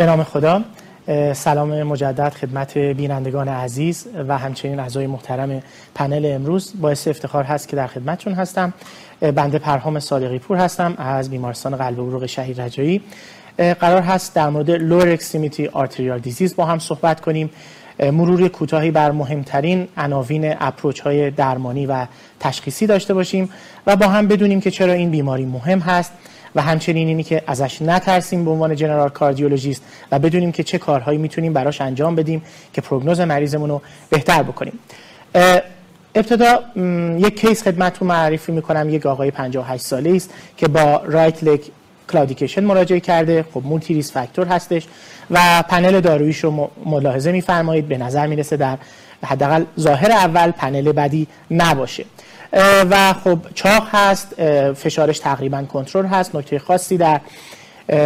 به نام خدا. سلام مجدد خدمت بینندگان عزیز و همچنین اعضای محترم پنل امروز. باعث افتخار هست که در خدمتتون هستم. بنده پرهام صادقی پور هستم از بیمارستان قلب و عروق شهید رجایی. قرار هست در مورد Low Extremity Arterial Disease با هم صحبت کنیم. مرور کوتاهی بر مهمترین عناوین اپروچ های درمانی و تشخیصی داشته باشیم و با هم بدونیم که چرا این بیماری مهم هست و همچنین اینی که ازش نترسیم به عنوان جنرال کاردیولوژیست و بدونیم که چه کارهایی میتونیم براش انجام بدیم که پروگنوز مریضمون رو بهتر بکنیم. ابتدا یک کیس خدمتتون معرفی میکنم. یک آقای 58 ساله است که با رایت لگ claudication مراجعه کرده. خب مولتی ریس فاکتور هستش و پنل داروییش رو ملاحظه می‌فرمایید. به نظر میرسه در حداقل ظاهر اول پنل بعدی نباشه و خب چاق هست، فشارش تقریبا کنترل هست، نکته خاصی در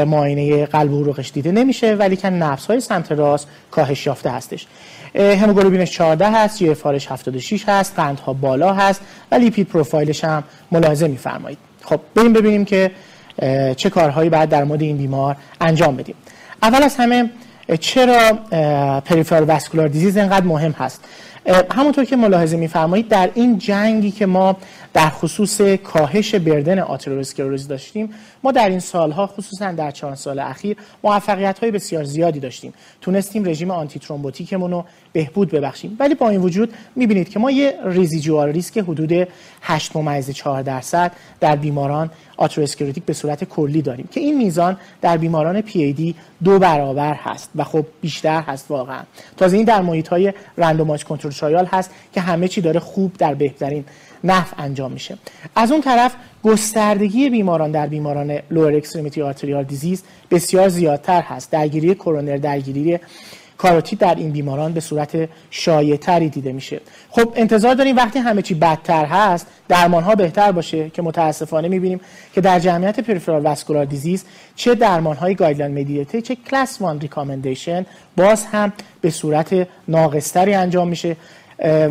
معاینه قلب و عروقش دیده نمیشه ولی که نبض‌های سمت راست کاهش یافته هستش. هموگلوبینش 14 هست، جی اف آرش 76 هست، قندها بالا هست و لیپید پروفایلش هم ملاحظه می‌فرمایید. خب بریم ببینیم که چه کارهایی باید در مورد این بیمار انجام بدیم. اول از همه چرا پریفرال واسکولار دیزیز اینقدر مهم هست؟ همونطور که ملاحظه می‌فرمایید در این جنگی که ما در خصوص کاهش بردن آتروسکلروز داشتیم، ما در این سالها خصوصا در 4 سال اخیر موفقیت‌های بسیار زیادی داشتیم. تونستیم رژیم آنتی ترومبوتیکمون رو بهبود ببخشیم. ولی با این وجود می‌بینید که ما یه ریزیجوال ریسک حدود 8.4% در بیماران آتروسکلروتیک به صورت کلی داریم که این میزان در بیماران PAD 2 برابر هست و خب بیشتر هست واقعا. تازه این در محیط‌های رندومایز کنترل ترایال هست که همه چی داره خوب در بهترین نحو انجام میشه. از اون طرف گستردگی بیماران در بیماران لوئر اکستریمیتی آرتریال دیزیز بسیار زیادتر هست. درگیری کورونر، درگیری کاروتید در این بیماران به صورت شایع‌تری دیده میشه. خب انتظار داریم وقتی همه چی بدتر هست درمانها بهتر باشه که متاسفانه میبینیم که در جمعیت پریفرال واسکولار دیزیز چه درمانهای گایدلاین مدییتد چه کلاس 1 ریکامندیشن باز هم به صورت ناقصتری انجام میشه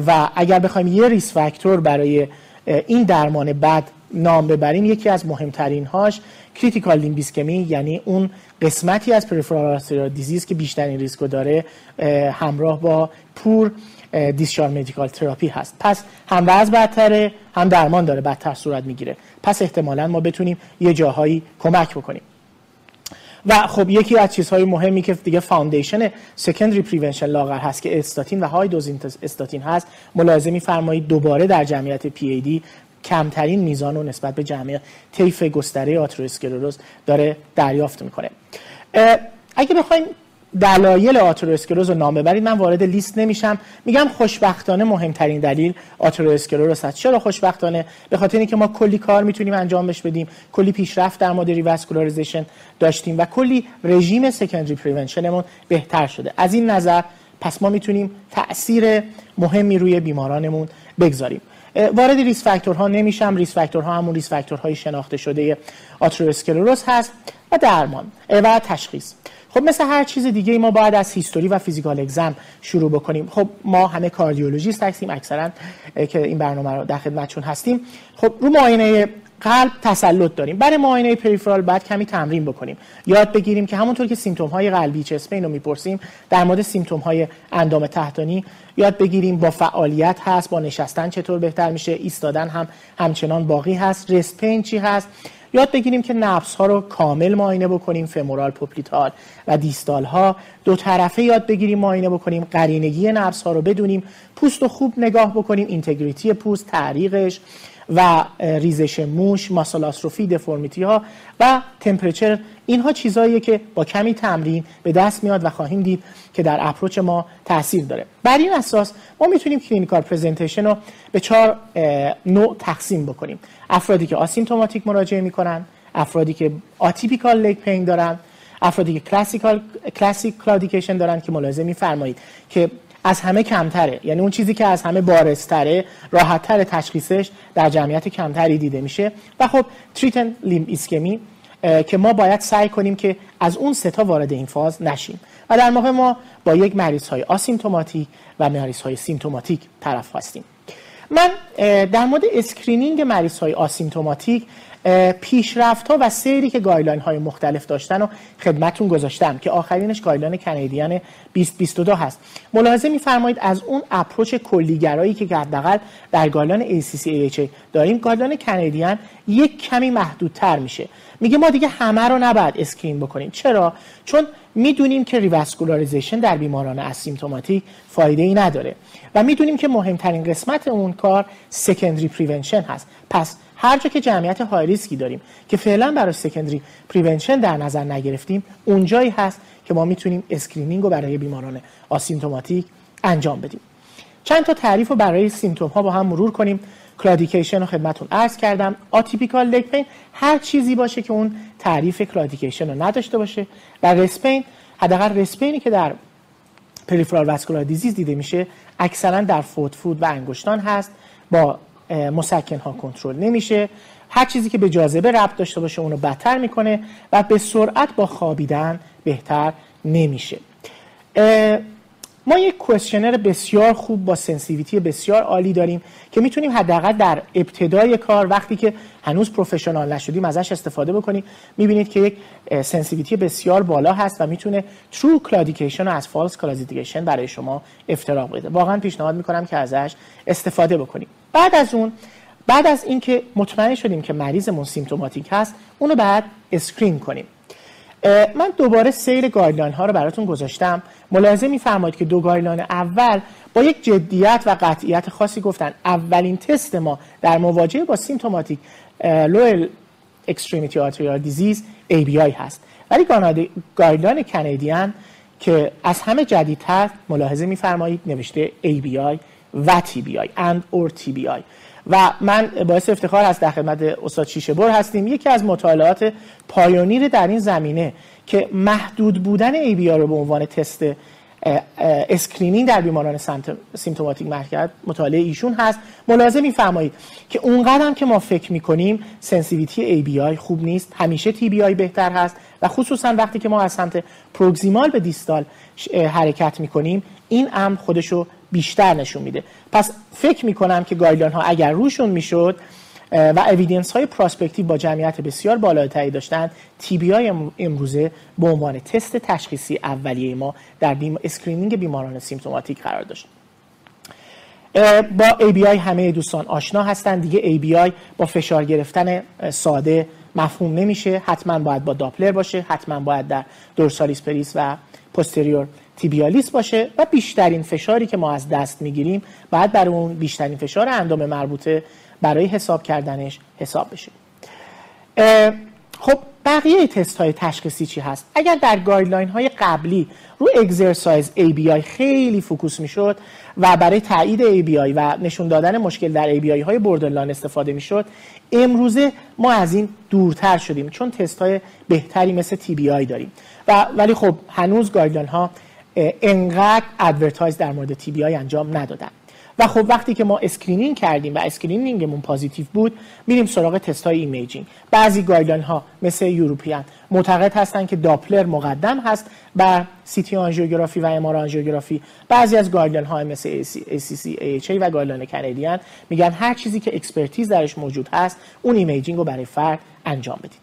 و اگر بخوایم یه ریس فاکتور برای این درمان بد نام ببریم یکی از مهمترین هاش کریتیکال لیم ایسکمی یعنی اون قسمتی از پریفرال آرتریال دیزیز که بیشترین ریسکو داره همراه با پور دیسچارج مدیکال تراپی هست. پس هم وضع بدتره هم درمان داره بدتر صورت میگیره. پس احتمالاً ما بتونیم یه جاهایی کمک بکنیم. و خب یکی از چیزهای مهمی که دیگه فاندیشن سکندری پریونشن لاغر هست که استاتین و های دوز استاتین هست ملاحظه می‌فرمایید دوباره در جمعیت PAD کمترین میزان رو نسبت به جمعیت طیف گستره آتروسکلروز داره دریافت میکنه. اگه بخوایم دلایل آتروسکلروز رو نام ببرید من وارد لیست نمیشم. میگم خوشبختانه مهمترین دلیل آتروسکلروز هست. چرا خوشبختانه؟ به خاطر اینکه ما کلی کار میتونیم انجام بدیم، کلی پیشرفت در مورد ریواسکولاریزیشن داشتیم و کلی رژیم سکندری پریونشنمون بهتر شده. از این نظر پس ما میتونیم تاثیر مهمی روی بیمارانمون بگذاریم. وارد ریس فاکتورها نمیشم. ریس فاکتورها همون ریس فاکتورهای شناخته شده آتروسکلروز هست و درمان و تشخیص. خب مثل هر چیز دیگه ما باید از هیستوری و فیزیکال اگزم شروع بکنیم. خب ما همه کاردیولوژیست هستیم اکثرا که این برنامه رو در خدمتتون هستیم. خب رو معاینه قلب تسلط داریم. برای معاینه پریفرال باید کمی تمرین بکنیم. یاد بگیریم که همونطور که سیمپتوم های قلبی چست پین رو میپرسیم در مورد سیمپتوم های اندام تحتانی یاد بگیریم. با فعالیت هست، با نشستن چطور بهتر میشه، ایستادن هم همچنان باقی هست، رست پین چی هست. یاد بگیریم که نبض‌ها رو کامل معاینه بکنیم، فمورال، پوپلیتال و دیستال ها دو طرفه یاد بگیریم معاینه بکنیم، قرینگی نبض‌ها رو بدونیم، پوست رو خوب نگاه بکنیم، اینتگریتی پوست، تعریقش و ریزش موش، ماسل آتروفی، دفرمیتی ها و تمپرچر. اینها چیزاییه که با کمی تمرین به دست میاد و خواهیم دید که در اپروچ ما تاثیر داره. بر این اساس ما میتونیم کلینیکال پرزنتیشن رو به 4 نوع تقسیم بکنیم. افرادی که آسیمپتوماتیک مراجعه میکنن، افرادی که آتیپیکال لگ پین دارن، افرادی که کلاسیک کلادیکیشن دارن که ملاحظه میفرمایید که از همه کمتره، یعنی اون چیزی که از همه بارزتره راحتتر تشخیصش در جمعیت کمتری دیده میشه و خب تریتن لیم ایسکمی که ما باید سعی کنیم که از اون ستا وارد این فاز نشیم و در موقع ما با یک مریض‌های آسیمپتوماتیک و مریض‌های سیمپتوماتیک طرف هستیم. من در مورد اسکرینینگ مریض‌های آسیمپتوماتیک پیشرفت ها و سیری که گایدلاین های مختلف داشتن و خدمتون گذاشتم که آخرینش گایدلاین کانادین 2022 هست. ملاحظه می‌فرمایید از اون اپروچ کلیگرایی که حداقل در گایدلاین ACC/AHA داریم، گایدلاین کانادین یک کمی محدودتر میشه. میگه ما دیگه همه رو نباید اسکرین بکنیم. چرا؟ چون میدونیم که ریواسکولاریزیشن در بیماران اسیمتوماتیک فایده ای نداره و میدونیم که مهمترین قسمت اون کار سکندری پریونشن هست. پس هر جا که جمعیت های ریسکی داریم که فعلا برای سکندری پریونشن در نظر نگرفتیم، اونجایی هست که ما میتونیم اسکرینینگ رو برای بیماران آسیمتوماتیک انجام بدیم. چند تا تعریف رو برای سیمتوم ها با هم مرور کنیم. کلادیکیشن رو خدمتون عرض کردم. آتیپیکال لگ پین هر چیزی باشه که اون تعریف کلادیکیشن رو نداشته باشه، و رسپین، حداقل رسپینی که در پریفرال واسکولار دیزیز دیده میشه اکثرا در فوتفود و انگشتان هست، با مسکن ها کنترل نمیشه. هر چیزی که به جاذبه ربط داشته باشه اونو بدتر میکنه و به سرعت با خوابیدن بهتر نمیشه. ما یک کوئسشنر بسیار خوب با سنسیتیویتی بسیار عالی داریم که میتونیم حداقل در ابتدای کار وقتی که هنوز پروفشنال نشدیم ازش استفاده بکنیم. میبینید که یک سنسیتیویتی بسیار بالا هست و میتونه ترو کلادیکیشن از فالس کلادیکیشن برای شما افتراق بده. واقعا پیشنهاد میکنم که ازش استفاده بکنیم. بعد از اینکه مطمئن شدیم که مریضمون سیمتوماتیک هست، اونو بعد اسکرین کنیم. من دوباره سیر گایدلاین ها رو براتون گذاشتم. ملاحظه می‌فرمایید که دو گایدلاین اول با یک جدیت و قطعیت خاصی گفتن اولین تست ما در مواجهه با سیمتوماتیک Low Extremity Arterial Disease ABI هست، ولی گایدلاین کانادین که از همه جدیدتر ملاحظه می‌فرمایید نوشته ABI و TBI and or TBI، و من باعث افتخار هست در خدمت استاد شیشه‌بر هستیم. یکی از مطالعات پایونیر در این زمینه که محدود بودن ABR رو به عنوان تست اسکرینینگ در بیماران سیمتوماتیک مرکز مطالعه ایشون هست. ملاحظه می‌فرمایید که اونقدر هم که ما فکر می‌کنیم سنسیتیویتی ABI خوب نیست، همیشه TBI بهتر هست و خصوصا وقتی که ما از سمت پروگزیمال به دیستال حرکت می‌کنیم این امر خودشو بیشتر نشون میده. پس فکر میکنم که گایدلاین ها اگر روشون میشد و اویدنس های پراسپکتیو با جمعیت بسیار بالاتری داشتن، تی بی آی امروزه به عنوان تست تشخیصی اولیه ما در اسکرینینگ بیماران سیمتوماتیک قرار داشت. با ABI همه دوستان آشنا هستن دیگه. ABI با فشار گرفتن ساده مفهوم نمیشه، حتما باید با داپلر باشه، حتما باید در دورسالیس پریس و پوستریور تیبیالیس باشه و بیشترین فشاری که ما از دست میگیریم باید برای اون بیشترین فشار اندام مربوطه برای حساب کردنش حساب بشه. خب بقیه تست های تشخیصی چی هست؟ اگر در گایدلاین های قبلی رو اگزرسایز ABI خیلی فوکوس میشد و برای تایید ABI و نشون دادن مشکل در ABI های بردرلاین استفاده میشد، امروزه ما از این دورتر شدیم چون تست های بهتری مثل TBI داریم. ولی خب هنوز گایدلاین ها انقدر ادورتایز در مورد TBI انجام ندادن و خب وقتی که ما اسکرینینگ کردیم و اسکرینینگمون پوزیتیو بود، میریم سراغ تست‌های ایمیجینگ. بعضی گایدلاین ها مثل یوروپیان معتقد هستن که داپلر مقدم هست بر CT آنژیوگرافی و MR آنژیوگرافی. بعضی از گایدلاین ها مثل ACC/AHA و گایدلاین کانادین میگن هر چیزی که اکسپرتیز درش موجود هست اون ایمیجینگ رو برای فرد انجام بدید.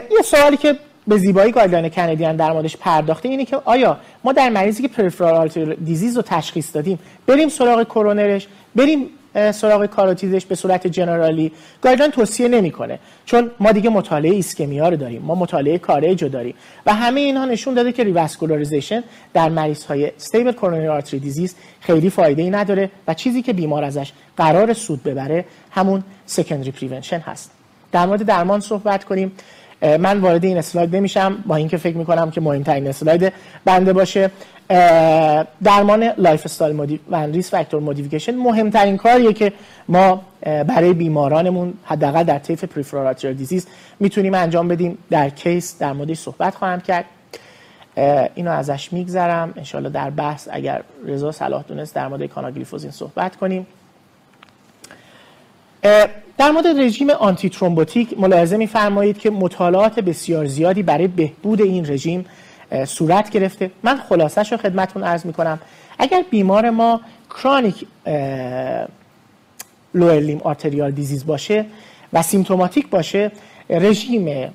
یه سوالی که به زیبایی گایدلاین کانادین در موردش پرداخته اینه که آیا ما در مریضی که پریفرال آرتریال دیزیز رو تشخیص دادیم بریم سراغ کرونرش، بریم سراغ کاروتیدش به صورت جنرالی؟ گایدلاین توصیه نمیکنه، چون ما دیگه مطالعه ایسکمیا رو داریم، ما مطالعه کارج رو داریم و همه اینها نشون داده که ریواسکولاریزیشن در مریض‌های استیبل کرونری آرتری دیزیز خیلی فایده‌ای نداره و چیزی که بیمار ازش قرار سود ببره همون سکندری پریونشن هست. در مورد درمان صحبت کنیم. من وارد این اسلاید نمیشم با اینکه فکر میکنم که مهمترین اسلاید بنده باشه. درمان لایف استایل و ریس فاکتور مودیفیکیشن مهمترین کاریه که ما برای بیمارانمون حداقل در طیف پریفرال آرتریال دیزیز میتونیم انجام بدیم. در کیس در موردش صحبت خواهم کرد، اینو ازش میگذرم. انشالله در بحث اگر رضا صلاح دونست در مورد کاناگلیفوزین صحبت کنیم. در مورد رژیم آنتی ترومبوتیک ملاحظه می‌فرمایید که مطالعات بسیار زیادی برای بهبود این رژیم صورت گرفته. من خلاصش رو خدمتون عرض می‌کنم. اگر بیمار ما کرونیک لوئر لیم آرتریال دیزیز باشه، و سیمتوماتیک باشه، رژیم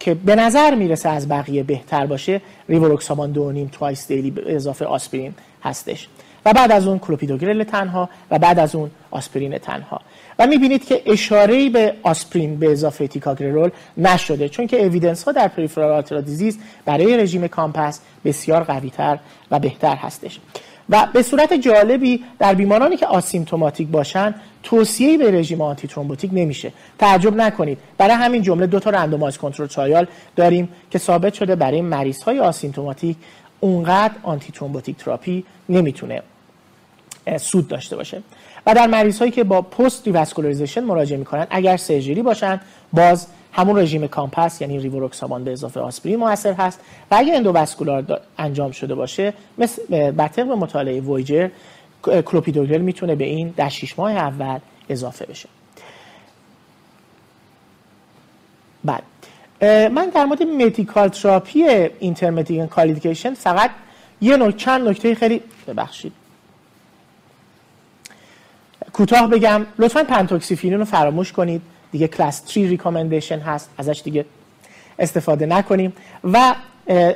که به نظر میرسه از بقیه بهتر باشه ریواروکسابان 2.5 توایس دیلی به اضافه آسپرین هستش و بعد از اون کلوپیدوگرل تنها و بعد از اون آسپرین تنها. و میبینید که اشاره‌ای به آسپرین به اضافه تیکاگرل نشده، چون که اوییدنس ها در پریفرال آرتریال دیزیز برای رژیم کامپس بسیار قوی‌تر و بهتر هستش. و به صورت جالبی در بیمارانی که آسیمتوماتیک باشن توصیه به رژیم آنتی ترومبوتیک نمیشه. تعجب نکنید، برای همین جمله دو تا رندومایز کنترل ترایال داریم که ثابت شده برای مریض‌های آسیمتوماتیک اونقدر آنتی ترومبوتیک تراپی نمیتونه سود داشته باشه. و در مریض‌هایی که با پست ریواسکولاریزیشن مراجعه میکنن، اگر سرجری باشن باز همون رژیم کامپس یعنی ریواروکسابان به اضافه آسپرین مؤثر هست و اگر اندوواسکولار انجام شده باشه مثل بطرق به مطالعه وایجر کلوپیدوگرل میتونه به این در 6 ماه اول اضافه بشه. بعد من در مورد مدیکال تراپی اینترمدیکال کالیدیکیشن فقط یه چند نکته خیلی ببخشید کوتاه بگم. لطفاً پنتوکسیفیلین رو فراموش کنید، دیگه کلاس 3 ریکامندیشن هست، ازش دیگه استفاده نکنیم. و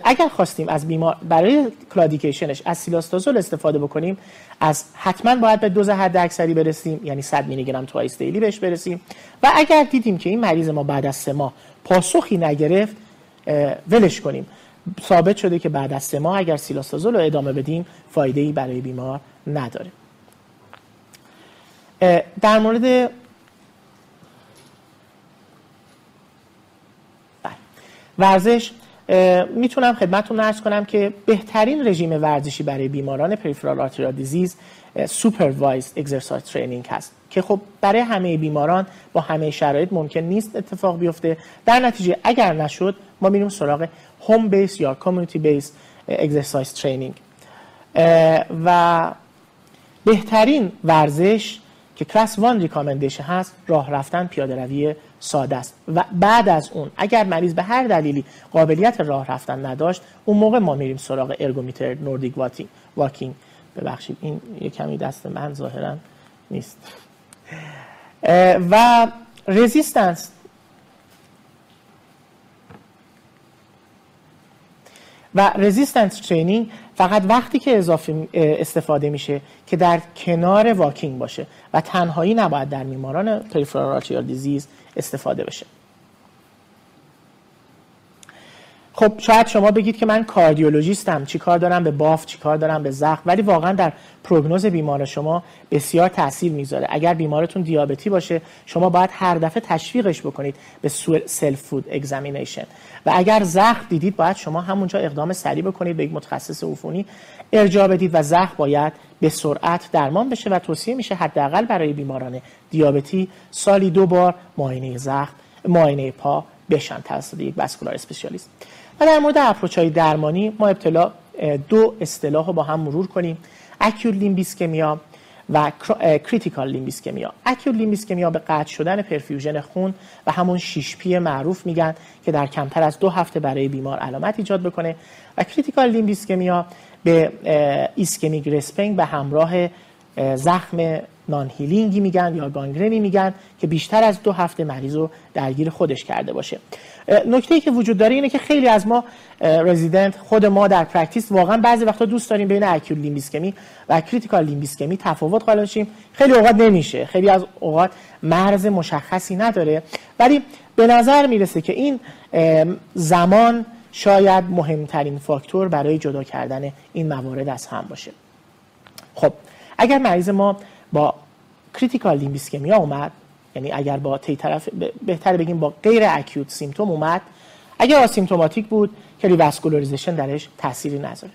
اگر خواستیم از بیمار برای کلادیکیشنش از سیلاستازول استفاده بکنیم، از حتما باید به دوز حداکثری برسیم، یعنی 100 میلی گرم توایس دیلی بهش برسیم. و اگر دیدیم که این مریض ما بعد از 3 ماه پاسخی نگرفت ولش کنیم. ثابت شده که بعد از 3 ماه اگر سیلاستازول رو ادامه بدیم فایده‌ای برای بیمار نداره. در مورد ورزش میتونم خدمتتون عرض کنم که بهترین رژیم ورزشی برای بیماران پریفرال آرتریال دیزیز سوپروایزد اکسرسایز ترینینگ هست که خب برای همه بیماران با همه شرایط ممکن نیست اتفاق بیفته. در نتیجه اگر نشد ما میریم سراغ هوم بیس یا کامیونیتی بیس اکسرسایز ترینینگ. و بهترین ورزش که کلاس 1 ریکامندیشن هست راه رفتن پیاده روی ساده است و بعد از اون اگر مریض به هر دلیلی قابلیت راه رفتن نداشت اون موقع ما میریم سراغ ارگومیتر نوردیک واکینگ. ببخشید این یه کمی دست من ظاهرا نیست. و رزیستنس ترینینگ فقط وقتی که اضافه استفاده میشه که در کنار واکینگ باشه و تنهایی نباید در بیماران پریفرال آرتریال دیزیز استفاده بشه. خب شاید شما بگید که من کاردیولوژیستم، چی کار دارم به باف، چی کار دارم به زخم، ولی واقعا در پروگنوز بیمار شما بسیار تاثیر میذاره. اگر بیمارتون دیابتی باشه شما باید هر دفعه تشویقش بکنید به سلف فود اگزامینیشن و اگر زخم دیدید باید شما همونجا اقدام سریع بکنید به یک متخصص عفونی ارجاع بدید و زخم باید به سرعت درمان بشه و توصیه میشه حداقل برای بیماران دیابتی سالی 2 بار معاینه زخم، معاینه پا بشن توسط یک واسکولار اسپشیالیست. و در مورد اپروچ‌های درمانی ما ابتدا 2 اصطلاح رو با هم مرور کنیم، اکیوت لیم ایسکمیا و کریتیکال لیم ایسکمیا. اکیوت لیم ایسکمیا به قطع شدن پرفیوژن خون و همون 6P معروف میگن که در کمتر از 2 هفته برای بیمار علامت ایجاد بکنه و کریتیکال لیم ایسکمیا به ایسکمیک ریسپنگ به همراه زخم نان هیلینگی میگن یا گانگرنی میگن که بیشتر از 2 هفته مریض رو درگیر خودش کرده باشه. نکته‌ای که وجود داره اینه که خیلی از ما رزیدنت خود ما در پرکتیس واقعا بعضی وقتا دوست داریم بین اکیوت لیم ایسکمی و کریتیکال لیم ایسکمی تفاوت قائل بشیم، خیلی اوقات نمیشه، خیلی از اوقات مرز مشخصی نداره، ولی به نظر میرسه که این زمان شاید مهمترین فاکتور برای جدا کردن این موارد از هم باشه. خب اگر مریض ما با کریتیکال لیم ایسکمیا اومد، یعنی اگر با بهتر بگیم با غیر اکیوت سیمتوم اومد، اگر آسیمتوماتیک بود که ریواسکولاریزیشن درش تأثیری نذاره.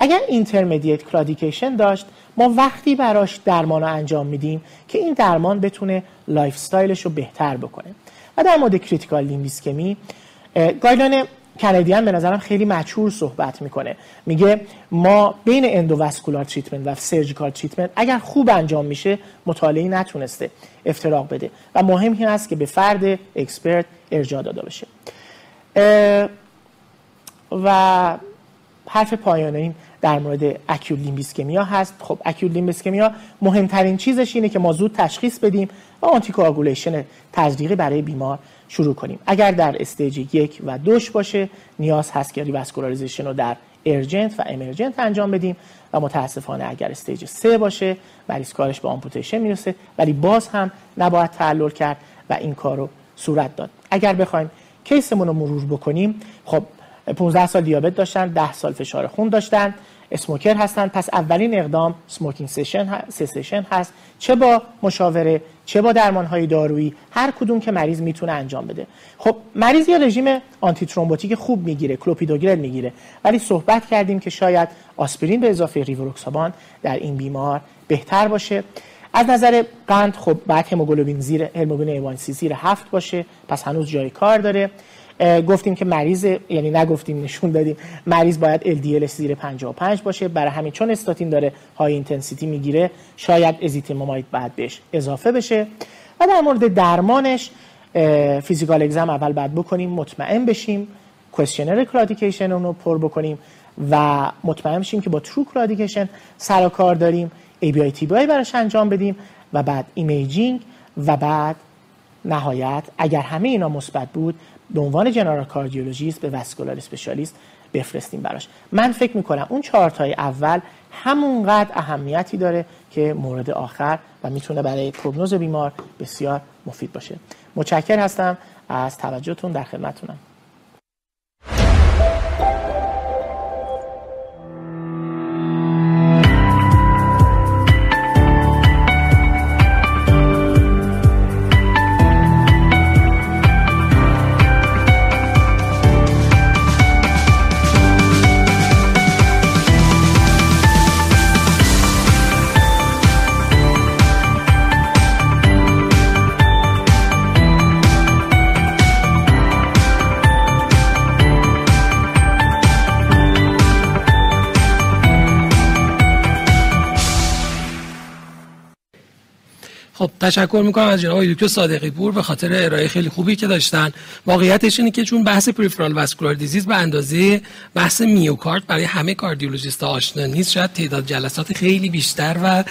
اگر اینترمدییت کلادیکیشن داشت ما وقتی براش درمان رو انجام میدیم که این درمان بتونه لایف استایلش رو بهتر بکنه. و در مورد کریتیکال لیم ایسکمی گایدلاین کانادین به نظرم خیلی مچور صحبت میکنه، میگه ما بین اندوواسکولار تریتمنت و سرجیکال تریتمنت اگر خوب انجام میشه مطالعه نتونسته افتراق بده و مهم این است که به فرد اکسپرت ارجاع داده بشه. و حرف پایان این در مورد اکیوت لیم ایسکمیا هست. خب اکیوت لیم ایسکمیا مهمترین چیزش اینه که ما زود تشخیص بدیم و آنتیکواغولیشن تزریقی برای بیمار شروع کنیم. اگر در استیج 1 و 2 باشه نیاز هست که ریواسکولاریزیشن رو در ارجنت و امرجنت انجام بدیم و متاسفانه اگر استیج 3 باشه و ریسکارش به آمپوتیشن میرسه، ولی باز هم نباید تعلل کرد و این کارو صورت داد. اگر بخوایم کیسمون رو مرور بکنیم، خب 15 سال دیابت داشتن، 10 سال فشار خون داشتن، اسموکر هستن، پس اولین اقدام اسموکینگ سشن هست، چه با مشاوره چه با درمان‌های دارویی، هر کدوم که مریض میتونه انجام بده. خب مریض یا رژیم آنتی ترومبوتیک خوب میگیره، کلوپیدوگرل میگیره، ولی صحبت کردیم که شاید آسپرین به اضافه ریواروکسابان در این بیمار بهتر باشه. از نظر قند خب بعد هموگلوبین زیر هموگلوبین A1C زیر 7 باشه، پس هنوز جای کار داره. گفتیم که مریض، یعنی نگفتیم، نشون دادیم مریض باید LDL زیر 55 باشه، برای همین چون استاتین داره های اینتنسیتی میگیره شاید ازیتیموماید بعد بهش اضافه بشه. و در مورد درمانش فیزیکال اگزم اول بعد بکنیم، مطمئن بشیم، کوئسشنر کلادیکیشن اون رو پر بکنیم و مطمئن بشیم که با ترو کلادیکیشن سر و کار داریم، ABI TBI براش انجام بدیم و بعد ایمیجینگ و بعد نهایت اگر همه اینا مثبت بود به عنوان جنرال کاردیولوژیست به واسکولار اسپشیالیست بفرستیم براش. من فکر میکنم اون 4 تای اول همونقدر اهمیتی داره که مورد آخر و میتونه برای پروگنوز بیمار بسیار مفید باشه. متشکر هستم از توجهتون، در خدمتتونم. خب تشکر میکنم از جناب دکتر صادقی پور به خاطر ارائه خیلی خوبی که داشتن. واقعیتش اینه که چون بحث پریفرال واسکولار دیزیز به اندازه بحث میوکارد برای همه کاردیولوژیست‌ها آشنا نیست، شاید تعداد جلسات خیلی بیشتر و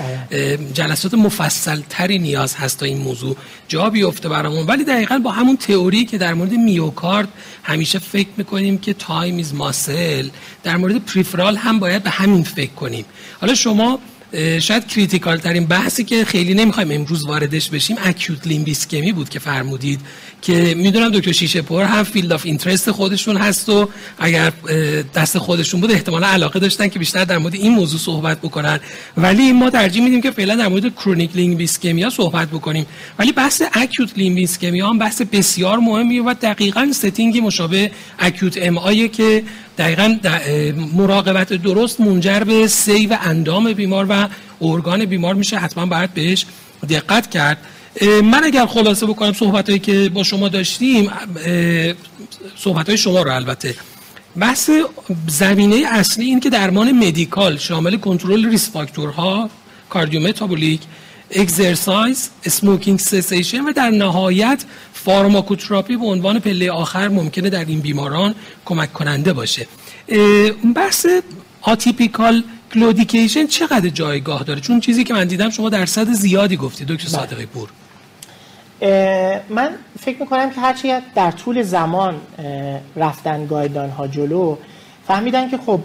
جلسات مفصلتری نیاز هست تا این موضوع جا بیفته برامون. ولی دقیقاً با همون تئوری که در مورد میوکارد همیشه فکر میکنیم که تایم از ماسل، در مورد پریفرال هم باید به همین فکر کنیم. حالا شما شاید کریتیکال ترین بحثی که خیلی نمیخوایم امروز واردش بشیم اکیوت لیمب ایسکمی بود که فرمودید، که میدونم دکتر شیشه پور هم فیلد آف اینترست خودشون هست و اگر دست خودشون بود احتمالا علاقه داشتن که بیشتر در مورد این موضوع صحبت بکنن، ولی ما ترجیح میدیم که فعلا در مورد کرونیک لیمب ایسکمیا صحبت بکنیم. ولی بحث اکیوت لیمب ایسکمیا هم بحث بسیار مهمیه و دقیقاً ستینگی مشابه اکیوت ام آی که دقیقاً مراقبت درست منجر به سیو اندام بیمار و ارگان بیمار میشه، حتما باید بهش دقت کرد. من اگر خلاصه بکنم صحبتایی که با شما داشتیم، صحبتای شما رو، البته بحث زمینه اصلی این که درمان مدیکال شامل کنترل ریسک فاکتورها، کاردیومتابولیک، اکسرسایز، اسموکینگ سسیشن و در نهایت فارماکوتراپی به عنوان پله آخر ممکنه در این بیماران کمک کننده باشه. بحث آتیپیکال کلودیکیشن چقدر جایگاه داره؟ چون چیزی که من دیدم شما درصد زیادی گفتید دکتر صادقی پور. من فکر میکنم که هرچی در طول زمان رفتن گایدلاین ها جلو، فهمیدن که خب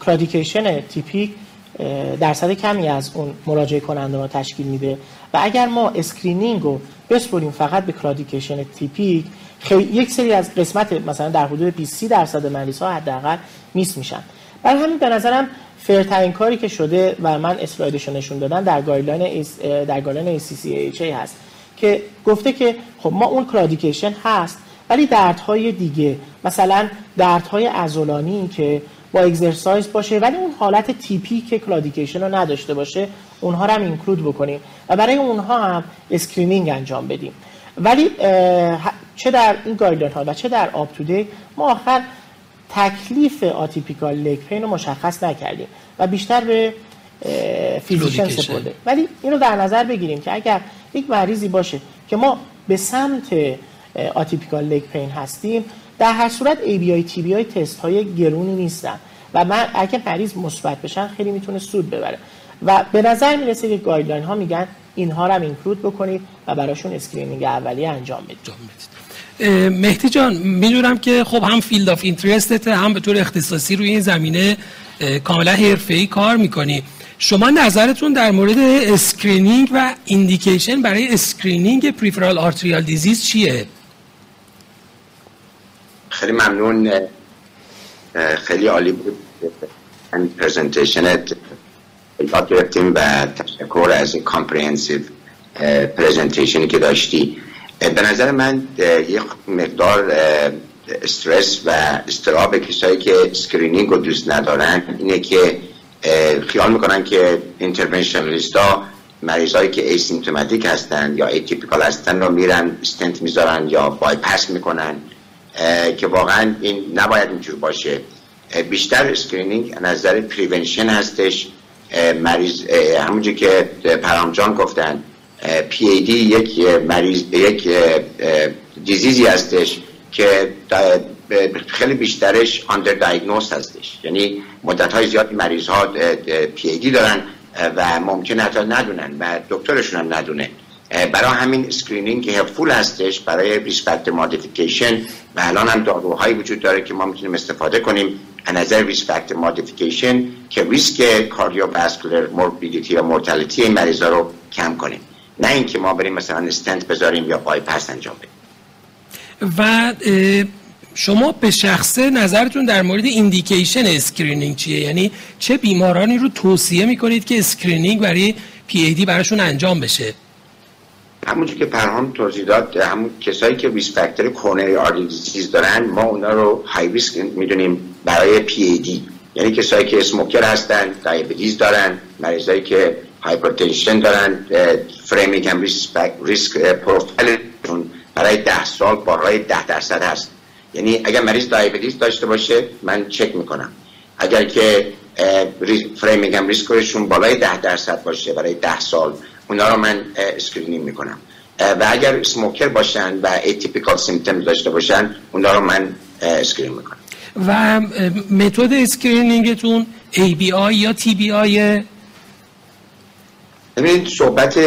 کلودیکیشن تیپیک درصد کمی از اون مراجعه کننده ها تشکیل میده و اگر ما اسکرینینگ رو بسپریم فقط به کلادیکیشن تیپیک، یک سری از قسمت مثلا در حدود 20-30% مریض ها حداقل میس میشن. برای همین به نظرم فرترین کاری که شده و من اسلایدش رو نشون دادم در گایدلاین ACC/AHA هست که گفته که خب ما اون کلادیکیشن هست ولی دردهای دیگه، مثلا دردهای عضلانی که با اگزرسایز باشه ولی اون حالت تیپی که کلادیکیشن رو نداشته باشه اونها رو هم اینکلود بکنیم و برای اونها هم اسکرینینگ انجام بدیم. ولی چه در این گایدلاین ها و چه در آپ تو دی ما آخر تکلیف آتیپیکال لگ پین رو مشخص نکردیم و بیشتر به فیزیشن سپرده. ولی اینو در نظر بگیریم که اگر یک مریضی باشه که ما به سمت آتیپیکال لگ پین هستیم، در هر صورت ABI TBI تست های گرونی نیستن و من اگه مریض مثبت بشن خیلی میتونه سود ببره و به نظر میرسه که گایدلاین ها میگن اینها رو هم اینکلود بکنید و براشون اسکرینینگ اولیه انجام بدید. مهدی جان میدونم که خب هم فیلد آف اینترستت هم به طور اختصاصی روی این زمینه کاملا حرفه‌ای کار میکنی. شما نظرتون در مورد اسکرینینگ و ایندیکیشن برای اسکرینینگ پریفرال آرتریال دیزیز چیه؟ خیلی ممنون، خیلی عالی بود پرزنتیشنت، یاد گرفتیم و تشکر از کامپریهنسیو پرزنتیشنی که داشتی. به نظر من یه مقدار استرس و استراب کسایی که اسکرینینگ رو دوست ندارن اینه که خیال میکنن که اینترونشنالیست ها مریضایی که ایسیمتوماتیک هستن یا ایتیپیکال هستن رو میرن استنت میذارن یا بایپس میکنن، که واقعا این نباید اینجور باشه. بیشتر اسکرینینگ نظر پریونشن هستش. مریض همونجور که پرهام جان گفتن پی ای دی یک دیزیزی هستش که خیلی بیشترش آندر دایگنوز هستش، یعنی مدت‌های زیادی مریض‌ها پی ای دی دارن و ممکنه حتی ندونن و دکترشون هم ندونه. برای همین اسکرینینگ که هفول هستش برای ریسپکت مودیفیکیشن و الان هم داروهایی وجود داره که ما میتونیم استفاده کنیم از نظر ریسپکت مودیفیکیشن که ریسک کاردیوواسکولار موربیدیتی یا مورتالتی مریض‌ها رو کم کنیم، نه اینکه ما بریم مثلا استنت بذاریم یا بایپاس انجام بدیم. و شما به شخصه نظرتون در مورد ایندیکیشن اسکرینینگ چیه؟ یعنی چه بیمارانی رو توصیه میکنید که اسکرینینگ برای پی ای دی براشون انجام بشه؟ همونجور که پرهام توضیح داد، همون کسایی که ریسک فاکتور کورنری آرتری دیزیز دارن ما اونا رو های ریسک میدونیم برای پی ای دی، یعنی کسایی که اسموکر هستن، دیابتیز دارن، مریضایی که هایپرتنشن دارن، فریمینگ هم ریسک پروفایلشون برای 10 سال بالای 10% هست. یعنی اگر مریض دیابتیس داشته باشه من چک میکنم، اگر که فریمینگ هم ریسکشون بالای 10% باشه برای 10 سال اونا رو من اسکرینینگ میکنم، و اگر اسموکر باشن و ایتیپیکال سیمپتوم داشته باشن اونا رو من اسکرینینگ میکنم. و متد اسکرینینگتون ABI یا TBI؟ ببینید صحبت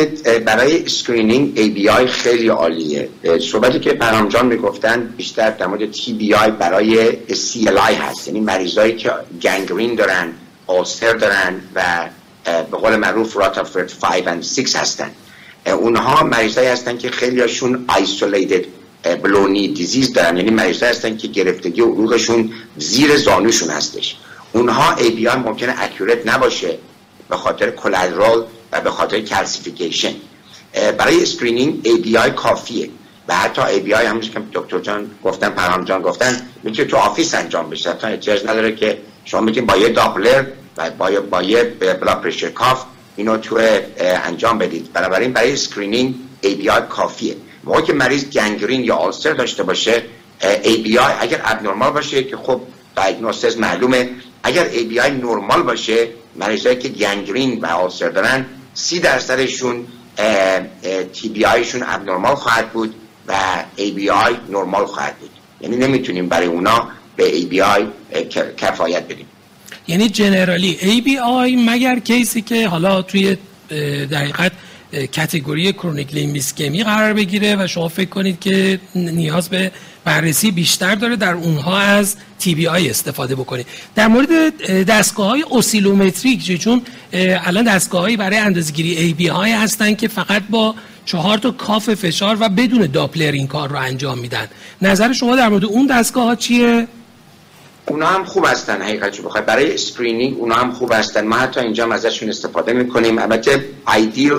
برای اسکرینینگ ABI خیلی عالیه. صحبتی که پرهام جان میگفتن بیشتر در مورد TBI برای CLI هست، یعنی مریضایی که گنگرین دارن، ulcer دارن و به قول معروف رات آف 5 و 6 هستن. اونها مریضایی هستن که خیلیاشون isolated بلونی دیزیز دارن، یعنی مریضایی هستن که گرفتگی عروقشون زیر زانوشون هستش. اونها ABI ممکنه accurate نباشه به خاطر collateral و به خاطر کلسیفیکیشن. برای اسکرینینگ ABI کافیه و حتی ABI همونجور که دکتر جان گفتن، پرهام جان گفتن، میتونه تو آفیس انجام بشه، حتی احتیاج نداره که شما میتونید با یه داپلر و با یه بلاد پرشر کاف اینو تو انجام بدید. بنابراین برای اسکرینینگ ABI کافیه. موقعی که مریض گنگرین یا آلسر داشته باشه ABI اگر ابنورمال باشه که خب دیاگنوستیس معلومه، اگر ABI نورمال باشه مریضایی که گنگرین و آلسر دارن 30%شون TBIشون ابنورمال خواهد بود و ABI نورمال خواهد بود، یعنی نمیتونیم برای اونا به ABI کفایت بدیم. یعنی جنرالی ABI مگر کیسی که حالا توی دقیقاً کاتگوری کرونیک لیم ایسکمی قرار بگیره و شما فکر کنید که نیاز به بررسی بیشتر داره، در اونها از TBI استفاده بکنید. در مورد دستگاه‌های اوسیلومتریک، چون الان دستگاه‌هایی برای اندازه‌گیری ABI هستن که فقط با 4 تا کاف فشار و بدون داپلر این کار رو انجام میدن، نظر شما در مورد اون دستگاه‌ها چیه؟ اونا هم خوب هستن، حقیقتش بخواد برای اسکرینینگ اونا هم خوب هستن، ما حتی اینجا هم ازشون استفاده میکنیم. البته ایدیل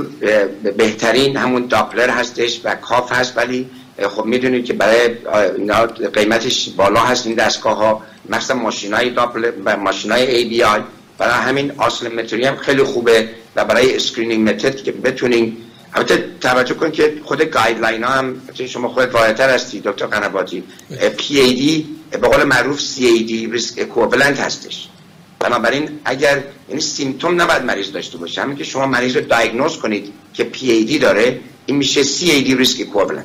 بهترین همون داپلر هستش و کاف هست، ولی خب میدونید که برای اینا قیمتش بالا هست این دستگاه ها، مثلا ماشینای داپلر و ماشینای ABI. برای همین آسیلومتری هم خیلی خوبه و برای اسکرینینگ متد که بتونین. البته توجه کن که خود گایدلاین ها هم شما خودت واقع‌تر هستی دکتر قنباتی، پی ای دی به قول معروف سی ای دی ریسک اکوولنت هستش. بنابراین اگر یعنی سیمتوم نباید مریض داشته باشه، همین که شما مریض رو دایگنوز کنید که پی ای دی داره این میشه سی ای دی ریسک اکوولنت.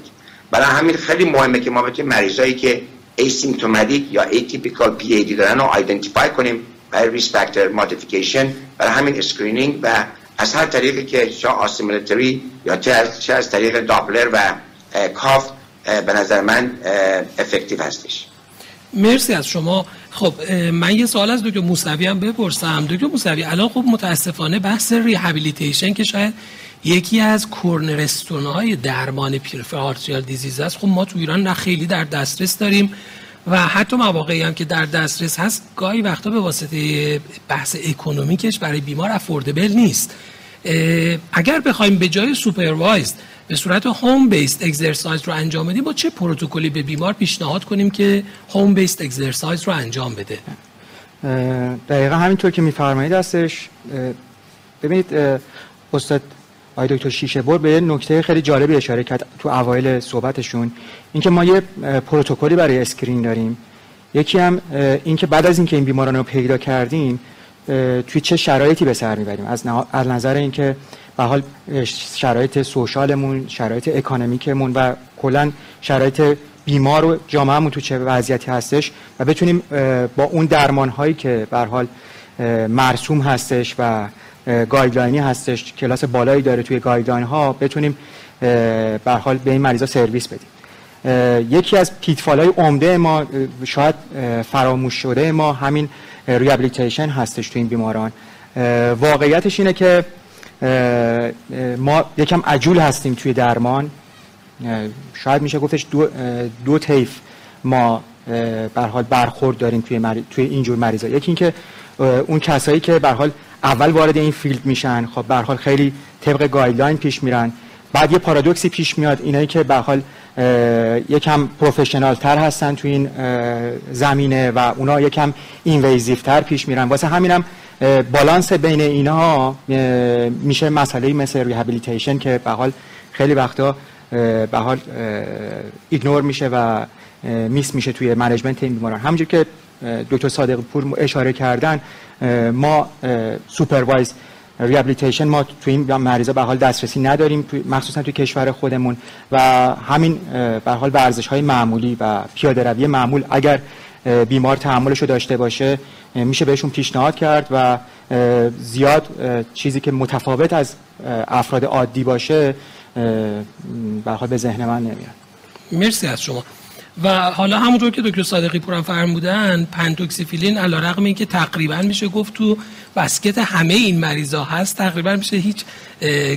برای همین خیلی مهمه که ما بتونیم مریضایی که ایسیمتوماتیک یا ایتیپیکال پی ای دی دارن رو آیدنتیفای کنیم برای ریس فاکتور مودیفیکیشن، برای همین اسکرینینگ و از هر طریقی که چه آسیمیلاتوری یا چه از طریق داپلر و کاف به نظر من افکتیو هستش. مرسی از شما. خب من یه سوال از دکتر موسوی هم بپرسم. دکتر موسوی، الان خب متاسفانه بحث ریهابیلیتیشن که شاید یکی از کورنرستون‌های درمان پریفرال آرتریال دیزیز است، خب ما تو ایران نه خیلی در دسترس داریم و حتی مواقعی هم که در دسترس هست گاهی وقتا به واسطه بحث اکونومیکش برای بیمار افوردبل نیست. اگر بخوایم به جای سوپروایزد به صورت هوم بیسد اکسرسایز رو انجام بدیم، با چه پروتکلی به بیمار پیشنهاد کنیم که هوم بیسد اکسرسایز رو انجام بده؟ دقیقا همینطور که میفرمایید هستش. ببینید استاد آقای دکتر شیشه‌بر به نکته خیلی جالبی اشاره کرد تو اوایل صحبتشون، اینکه ما یه پروتکلی برای اسکرین داریم، یکی هم اینکه بعد از اینکه این بیماران رو پیدا کردیم توی چه شرایطی به سر میبریم، از نظر اینکه به حال شرایط سوشالمون، شرایط اکانومیکمون و کلا شرایط بیمار و جامعهمون تو چه وضعیتی هستش و بتونیم با اون درمانهایی که به هر حال مرسوم هستش و گایدلاینی هستش، کلاس بالایی داره توی گایدلاین ها، بتونیم به هر حال به این مریضا سرویس بدیم. یکی از پیتفالای عمده ما، شاید فراموش شده ما، همین ریابیلیتیشن هستش تو این بیماران. واقعیتش اینه که ما یکم عجول هستیم توی درمان. شاید میشه گفتش دو طیف ما به هر حال برخورد داریم توی این جور مریضا. یکی اینکه اون کسایی که به هر حال اول وارد این فیلد میشن، خب به هر حال خیلی طبق گایدلاین پیش میرن. بعد یه پارادوکسی پیش میاد، اینایی که به هر حال یکم پروفشنال تر هستن تو این زمینه و اونا یکم اینویزیو تر پیش میرن. واسه همینم بالانس بین اینا میشه مسئله مثل ریهابیلیتیشن که به هر حال خیلی وقتا به هر حال ایگنور میشه و میس میشه توی منیجمنت این بیماران. همونجوری که دکتر صادقی پور اشاره کردن، ما سوپروایز ریابیلیتیشن ما تو این مریضا به حال دسترسی نداریم، مخصوصا تو کشور خودمون، و همین به حال ورزش‌های معمولی و پیاده‌روی معمول اگر بیمار تحملش رو داشته باشه میشه بهشون پیشنهاد کرد و زیاد چیزی که متفاوت از افراد عادی باشه به حال به ذهن من نمیاد. مرسی از شما. و حالا همونطور که دکتر صادقی پور هم فرمودن، پنتوکسیفیلین علیرغم اینکه تقریبا میشه گفت تو بسکت همه این مریضا هست، تقریبا میشه هیچ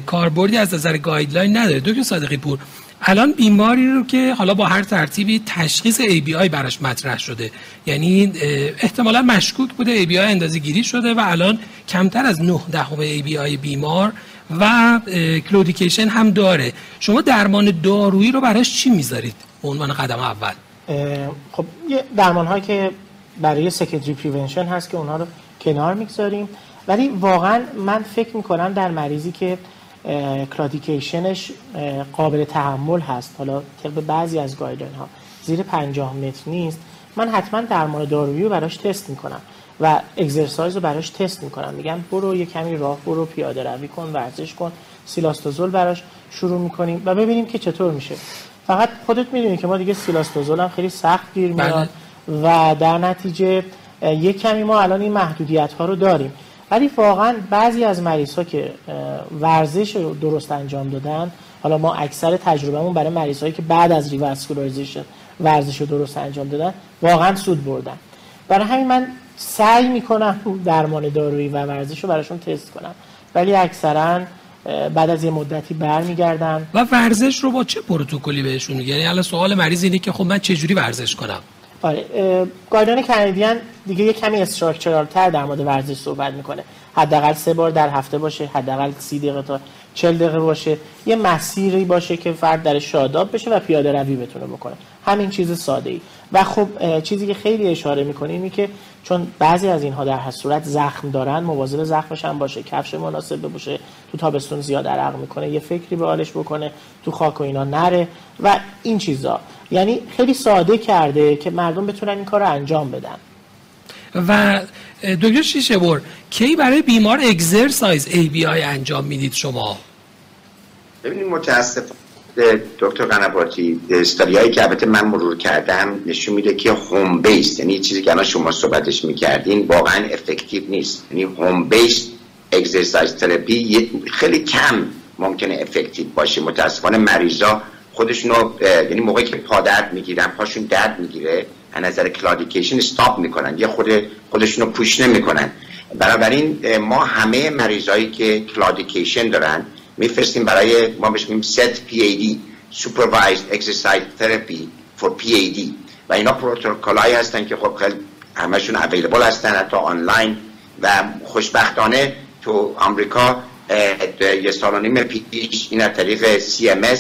کاربردی از نظر گایدلاین نداره. دکتر صادقی پور، الان بیماری رو که حالا با هر ترتیبی تشخیص ABI براش مطرح شده، یعنی احتمالا مشکوک بوده، ABI اندازه گیری شده و الان کمتر از 0.9 ABI بیمار و کلودیکیشن هم داره، شما درمان دارویی رو براش چی میذارید به عنوان قدم اول؟ خب یه درمان هایی که برای سکندری پریونشن هست که اونها رو کنار میگذاریم، ولی واقعا من فکر میکنم در مریضی که کلادیکیشنش قابل تحمل هست، حالا طبق بعضی از گایدلاین ها زیر 50 متر نیست، من حتما درمان دارویی رو براش تست میکنم و اکسرسایز رو براش تست میکنم، میگم برو یه کمی راه برو، پیاده روی کن، ورزش کن، سیلاستازول براش شروع میکنیم و ببینیم که چطور میشه. فقط خودت میدونی که ما دیگه سیلاستازول هم خیلی سخت گیر میاد و در نتیجه یه کمی ما الان این محدودیت ها رو داریم، ولی واقعا بعضی از مریض ها که ورزش رو درست انجام دادن، حالا ما اکثر تجربهمون برای مریض هایی که بعد از ریواسکولاریزیشن ورزش رو درست انجام دادن واقعا سود بردن. برای همین من سعی میکنم درمان دارویی و ورزش رو براشون تست کنم، ولی اکثرا بعد از یه مدتی برمیگردم. و ورزش رو با چه پروتکلی بهشون میگی؟ یعنی الان سوال مریض اینه که خب من چه جوری ورزش کنم؟ آره، گایدلاین کانادین دیگه یه کمی استراکچورال تر در مورد ورزش صحبت میکنه، حداقل 3 بار در هفته باشه، حداقل 30 دقیقه تا 40 دقیقه باشه، یه مسیری باشه که فرد درش شاداب بشه و پیاده روی بتونه بکنه، همین چیز ساده ای. و خب چیزی که خیلی اشاره میکنه اینه که چون بعضی از اینها در هر صورت زخم دارن، مواظب زخمش هم باشه، کفش مناسب باشه، تو تابستون زیاد عرق میکنه، یه فکری به حالش بکنه، تو خاک و اینا نره و این چیزا، یعنی خیلی ساده کرده که مردم بتونن این کارو انجام بدن. و دکتر شیشه‌بر، کی برای بیمار اکسرسایز ABI انجام میدید شما؟ ببینید متاسفانه دکتر قنباتی استادیایی که البته من مرور کردم نشون میده که هوم بیس، یعنی چیزی که الان شما صحبتش میکردین واقعا افکتیو نیست. یعنی هوم بیس اکسرسایز تراپی خیلی کم ممکنه افکتیو باشه. متاسفانه مریضا خودشونو، یعنی موقعی که پا درد میگیرن، پاشون درد میگیره، از نظر کلادیکیشن استاپ میکنن یا خودشونو پوش نمیکنن. بنابراین ما همه مریضایی که کلادیکیشن دارن میفرستیم برای، ما بهش میگیم ست پی ای دی، supervised exercise therapy for PAD، و اینا پروتکل‌هایی هستن که خب خیلی همشون اویلیبل هستن حتی آنلاین. و خوشبختانه تو آمریکا یه سال و نیم پیش این از طریق CMS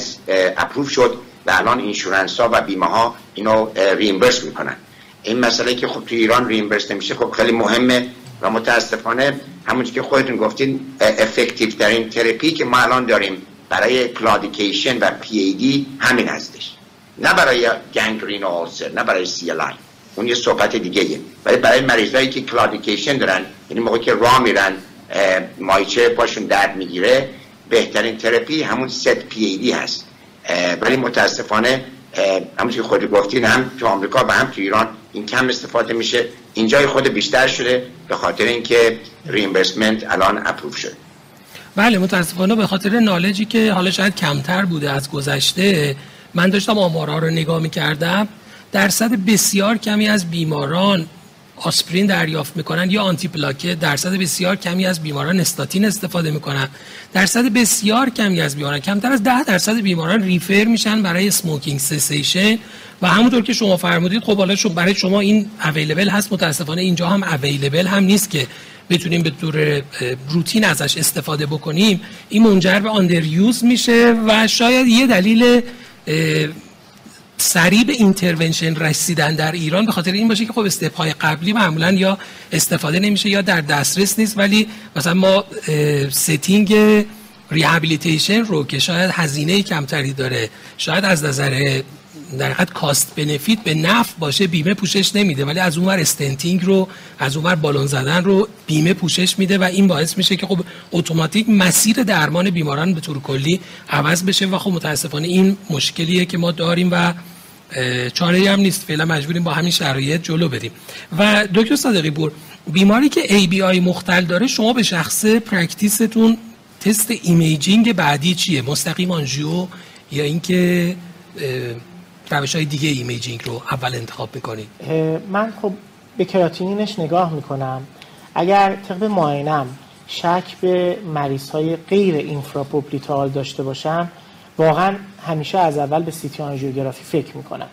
اپروف شد و الان اینشورنس ها و بیمه ها اینو ریمبرس میکنن. این مسئله که خب تو ایران ریمبرس نمیشه خب خیلی مهمه و متاسفانه همونجور که خودتون گفتین افکتیو ترین ترپی که ما الان داریم برای کلادیکیشن و پی ای دی همین هستش، نه برای گنگرین و آلسر، نه برای سی ال آی، اون یه صحبت دیگه‌ایه. ولی برای مریضایی که کلادیکیشن دارن، یعنی موقعی که راه میرن مایچه پاشون درد میگیره، بهترین ترپی همون ست پی ای دی هست. ولی متاسفانه همونجور که خودتون گفتین هم تو آمریکا و هم تو ایران این کم استفاده میشه. اینجای خود بیشتر شده به خاطر اینکه ریمبرسمنت الان اپروو شده. بله متاسفانه به خاطر نالجی که حالا شاید کمتر بوده از گذشته، من داشتم آمارها رو نگاه می‌کردم، درصد بسیار کمی از بیماران آسپرین دریافت می‌کنن یا آنتی پلاکت، درصد بسیار کمی از بیماران استاتین استفاده می‌کنن، درصد بسیار کمی از بیماران، کمتر از 10% بیماران ریفر میشن برای اسموکینگ سسیشن. و همونطور که شما فرمودید خب حالا برای شما این اویلیبل هست، متاسفانه اینجا هم اویلیبل هم نیست که بتونیم به طور روتین ازش استفاده بکنیم. این منجر به آندریوز میشه و شاید یه دلیل سریع به اینترونشن رسیدن در ایران به خاطر این باشه که خب استپ‌های قبلی معمولا یا استفاده نمیشه یا در دسترس نیست. ولی مثلا ما ستینگ ریهابیلیتیشن رو که شاید هزینه کمتری داره، شاید از نظر در حقیقت کاست بنفیت به نفع باشه، بیمه پوشش نمیده، ولی از اونور استنتینگ رو، از اونور بالون زدن رو بیمه پوشش میده و این باعث میشه که خب اتوماتیک مسیر درمان بیماران به طور کلی عوض بشه. و خب متاسفانه این مشکلیه که ما داریم و چاره‌ای هم نیست، فعلا مجبوریم با همین شرایط جلو بریم. و دکتر صادقی پور، بیماری که ABI مختل داره، شما به شخص پرکتیستون تست ایمیجینگ بعدی چیه؟ مستقیم آنژیو یا اینکه روش‌های دیگه ایمیجینگ رو اول انتخاب می‌کنید؟ من خب به کراتینینش نگاه می‌کنم. اگر طبق معاینم شک به مریض‌های غیر اینفراپوپلیتال داشته باشم، واقعا همیشه از اول به سی تی آنژیوگرافی فکر می‌کنم.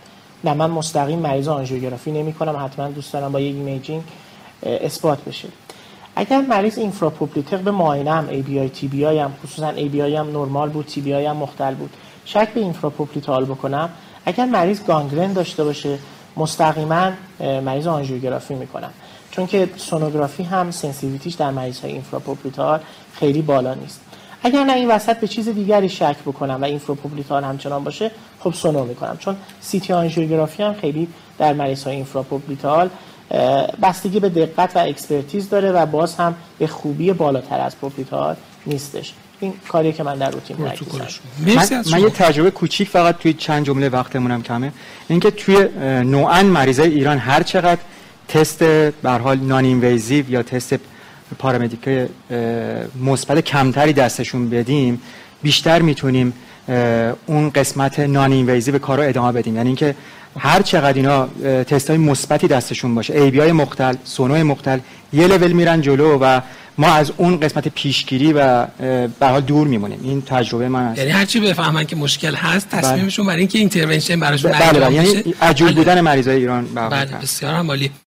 نه، من مستقیم مریض آنژیوگرافی نمی‌کنم، حتما دوست دارم با یک ایمیجینگ اثبات بشه. اگر مریض اینفراپوپلیتال به معاینم ABI TBI هم، خصوصا ABI هم نرمال بود، TBI هم مختل بود، شک به اینفراپوپلیتال بکنم. اگر مریض گانگرن داشته باشه، مستقیما مریض آنژیوگرافی میکنم، چون که سونوگرافی هم سنسیتیویتیش در مریض های اینفراپوپلیتال خیلی بالا نیست. اگر نه این وسط به چیز دیگری شک بکنم و اینفراپوپلیتال همچنان باشه، خب سونو میکنم، چون سی تی آنژیوگرافی هم خیلی در مریض های اینفراپوپلیتال بستگی به دقت و اکسپرتیز داره و باز هم به خوبی بالاتر از پوپلیتال نیستش. این کاری که من در روتین میکنم. من یه تجربه کوچیک فقط توی چند جمله، وقتمونم کمه، اینکه توی نوعاً مریضای ایران هر چقدر تست به هر حال نان اینویزیو یا تست پارامدیکای مثبت کمتری دستشون بدیم، بیشتر میتونیم اون قسمت نان اینویزیو کارو ادامه بدیم. یعنی اینکه هر چقدر اینا تستای مثبتی دستشون باشه، ای بی آی مختل، سونو مختل، یه لول میرن جلو و ما از اون قسمت پیشگیری و به حال دور میمونیم. این تجربه من است. یعنی هر چی بفهمن که مشکل هست، تصمیمشون برای اینکه اینترونشن براشون انجام بشه. یعنی عجول بودن مریضای ایران. بله بسیار عالی.